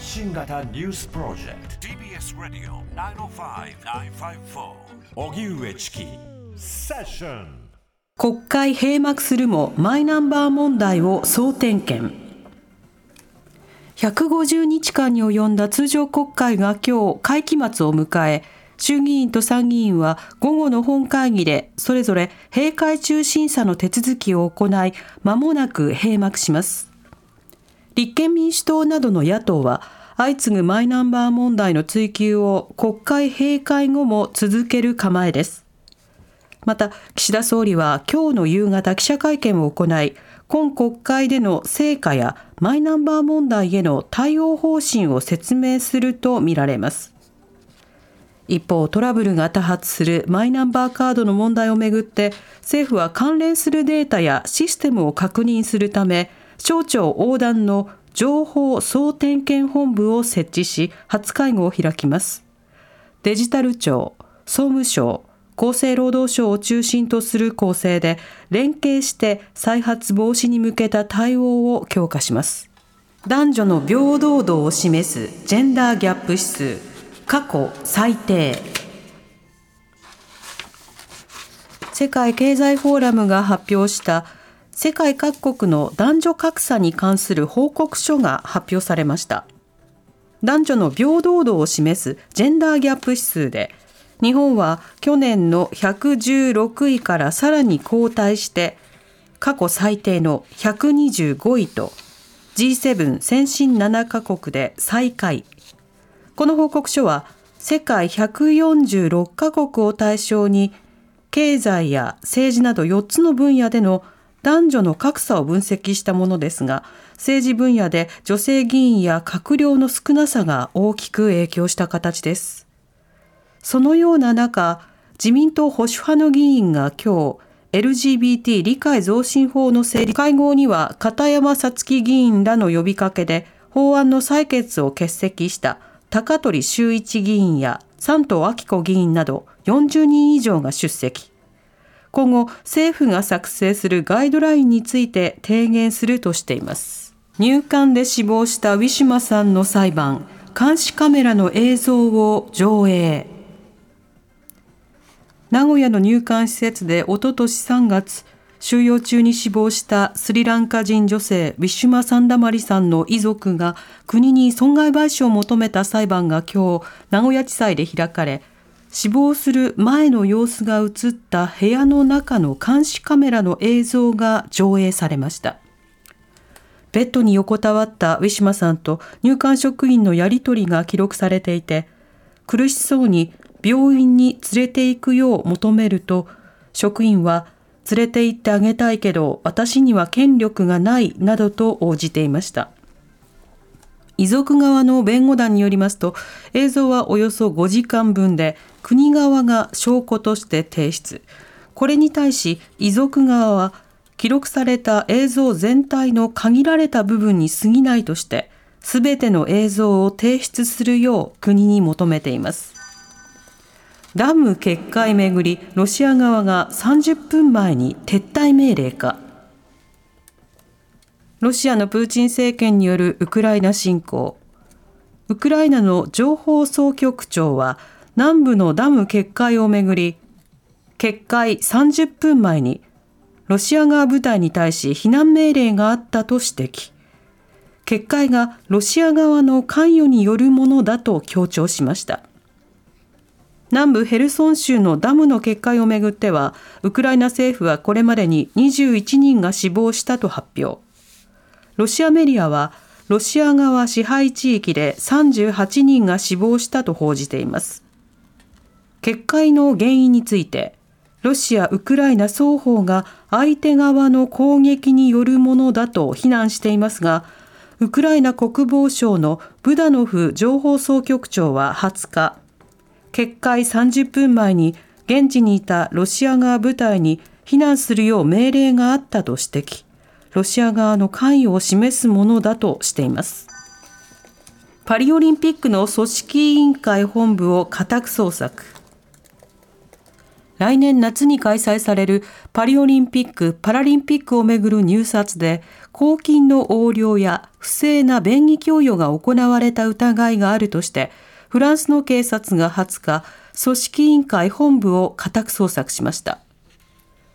発信型ニュースプロジェクト TBS Radio 905-954 荻上チキセッション。国会閉幕するもマイナンバー問題を総点検。150日間に及んだ通常国会が今日会期末を迎え、衆議院と参議院は午後の本会議でそれぞれ閉会中審査の手続きを行い、間もなく閉幕します。立憲民主党などの野党は、相次ぐマイナンバー問題の追及を国会閉会後も続ける構えです。また、岸田総理は今日の夕方記者会見を行い、今国会での成果やマイナンバー問題への対応方針を説明するとみられます。一方、トラブルが多発するマイナンバーカードの問題をめぐって、政府は関連するデータやシステムを確認するため、省庁横断の情報総点検本部を設置し、初会合を開きます。デジタル庁、総務省、厚生労働省を中心とする構成で、連携して再発防止に向けた対応を強化します。男女の平等度を示すジェンダーギャップ指数、過去最低。世界経済フォーラムが発表した世界各国の男女格差に関する報告書が発表されました。男女の平等度を示すジェンダーギャップ指数で、日本は去年の116位からさらに後退して、過去最低の125位と G7 先進7カ国で最下位。この報告書は世界146カ国を対象に経済や政治など4つの分野での男女の格差を分析したものですが、政治分野で女性議員や閣僚の少なさが大きく影響した形です。そのような中、自民党保守派の議員が今日 LGBT 理解増進法の成立会合には片山さつき議員らの呼びかけで法案の採決を欠席した高鳥修一議員や山東昭子議員など40人以上が出席。今後、政府が作成するガイドラインについて提言するとしています。入管で死亡したウィシュマさんの裁判、監視カメラの映像を上映。名古屋の入管施設でおととし3月、収容中に死亡したスリランカ人女性ウィシュマ・サンダマリさんの遺族が国に損害賠償を求めた裁判が今日名古屋地裁で開かれ、死亡する前の様子が映った部屋の中の監視カメラの映像が上映されました。ベッドに横たわったウィシュマさんと入管職員のやり取りが記録されていて、苦しそうに病院に連れて行くよう求めると、職員は連れて行ってあげたいけど私には権力がないなどと応じていました。遺族側の弁護団によりますと、映像はおよそ5時間分で国側が証拠として提出。これに対し遺族側は、記録された映像全体の限られた部分に過ぎないとして、すべての映像を提出するよう国に求めています。ダム決壊めぐり、ロシア側が30分前に撤退命令か。ロシアのプーチン政権によるウクライナ侵攻。ウクライナの情報総局長は、南部のダム決壊をめぐり、決壊30分前にロシア側部隊に対し避難命令があったと指摘。決壊がロシア側の関与によるものだと強調しました。南部ヘルソン州のダムの決壊をめぐっては、ウクライナ政府はこれまでに21人が死亡したと発表。ロシアメディアは、ロシア側支配地域で38人が死亡したと報じています。決壊の原因について、ロシア・ウクライナ双方が相手側の攻撃によるものだと非難していますが、ウクライナ国防省のブダノフ情報総局長は20日、決壊30分前に現地にいたロシア側部隊に避難するよう命令があったと指摘。ロシア側の関与を示すものだとしています。パリオリンピックの組織委員会本部を家宅捜索。来年夏に開催されるパリオリンピック・パラリンピックをめぐる入札で公金の横領や不正な便宜供与が行われた疑いがあるとしてフランスの警察が20日、組織委員会本部を家宅捜索しました。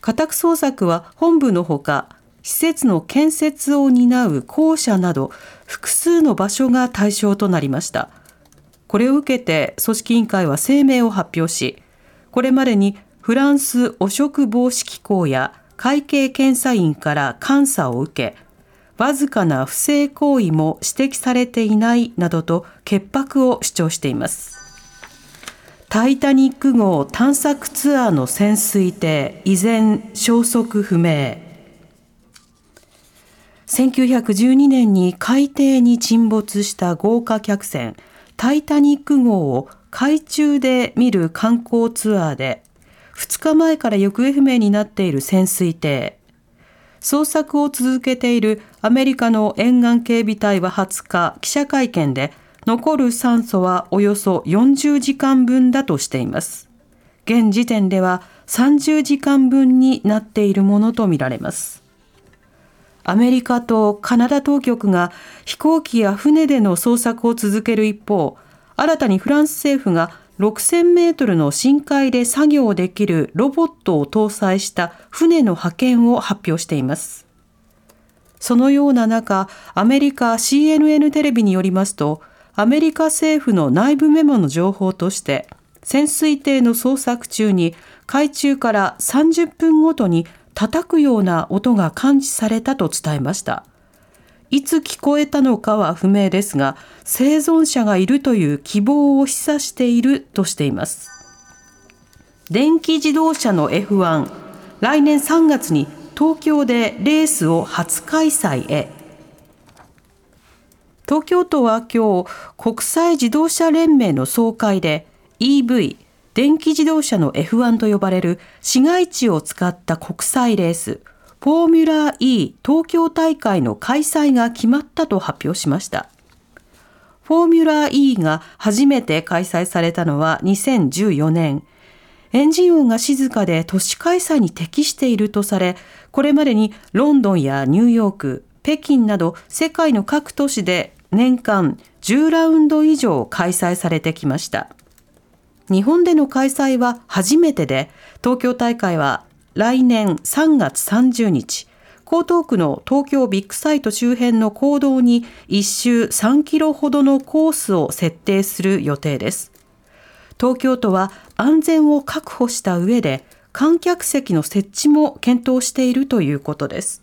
家宅捜索は本部のほか、施設の建設を担う公社など複数の場所が対象となりました。これを受けて組織委員会は声明を発表し、これまでにフランス汚職防止機構や会計検査院から監査を受け、わずかな不正行為も指摘されていないなどと潔白を主張しています。タイタニック号探索ツアーの潜水艇依然消息不明。1912年に海底に沈没した豪華客船タイタニック号を海中で見る観光ツアーで2日前から行方不明になっている潜水艇。捜索を続けているアメリカの沿岸警備隊は20日、記者会見で残る酸素はおよそ40時間分だとしています。現時点では30時間分になっているものとみられます。アメリカとカナダ当局が飛行機や船での捜索を続ける一方、新たにフランス政府が6000メートルの深海で作業できるロボットを搭載した船の派遣を発表しています。そのような中、アメリカ CNN テレビによりますと、アメリカ政府の内部メモの情報として、潜水艇の捜索中に海中から30分ごとに叩くような音が感知されたと伝えました。いつ聞こえたのかは不明ですが、生存者がいるという希望を示唆しているとしています。電気自動車の F1、来年3月に東京でレースを初開催へ。東京都は今日、国際自動車連盟の総会で EV、電気自動車の F1 と呼ばれる市街地を使った国際レース、フォーミュラー E 東京大会の開催が決まったと発表しました。フォーミュラー E が初めて開催されたのは2014年。エンジン音が静かで都市開催に適しているとされ、これまでにロンドンやニューヨーク、北京など世界の各都市で年間10ラウンド以上開催されてきました。日本での開催は初めてで、東京大会は来年3月30日、江東区の東京ビッグサイト周辺の公道に1周3キロほどのコースを設定する予定です。東京都は安全を確保した上で、観客席の設置も検討しているということです。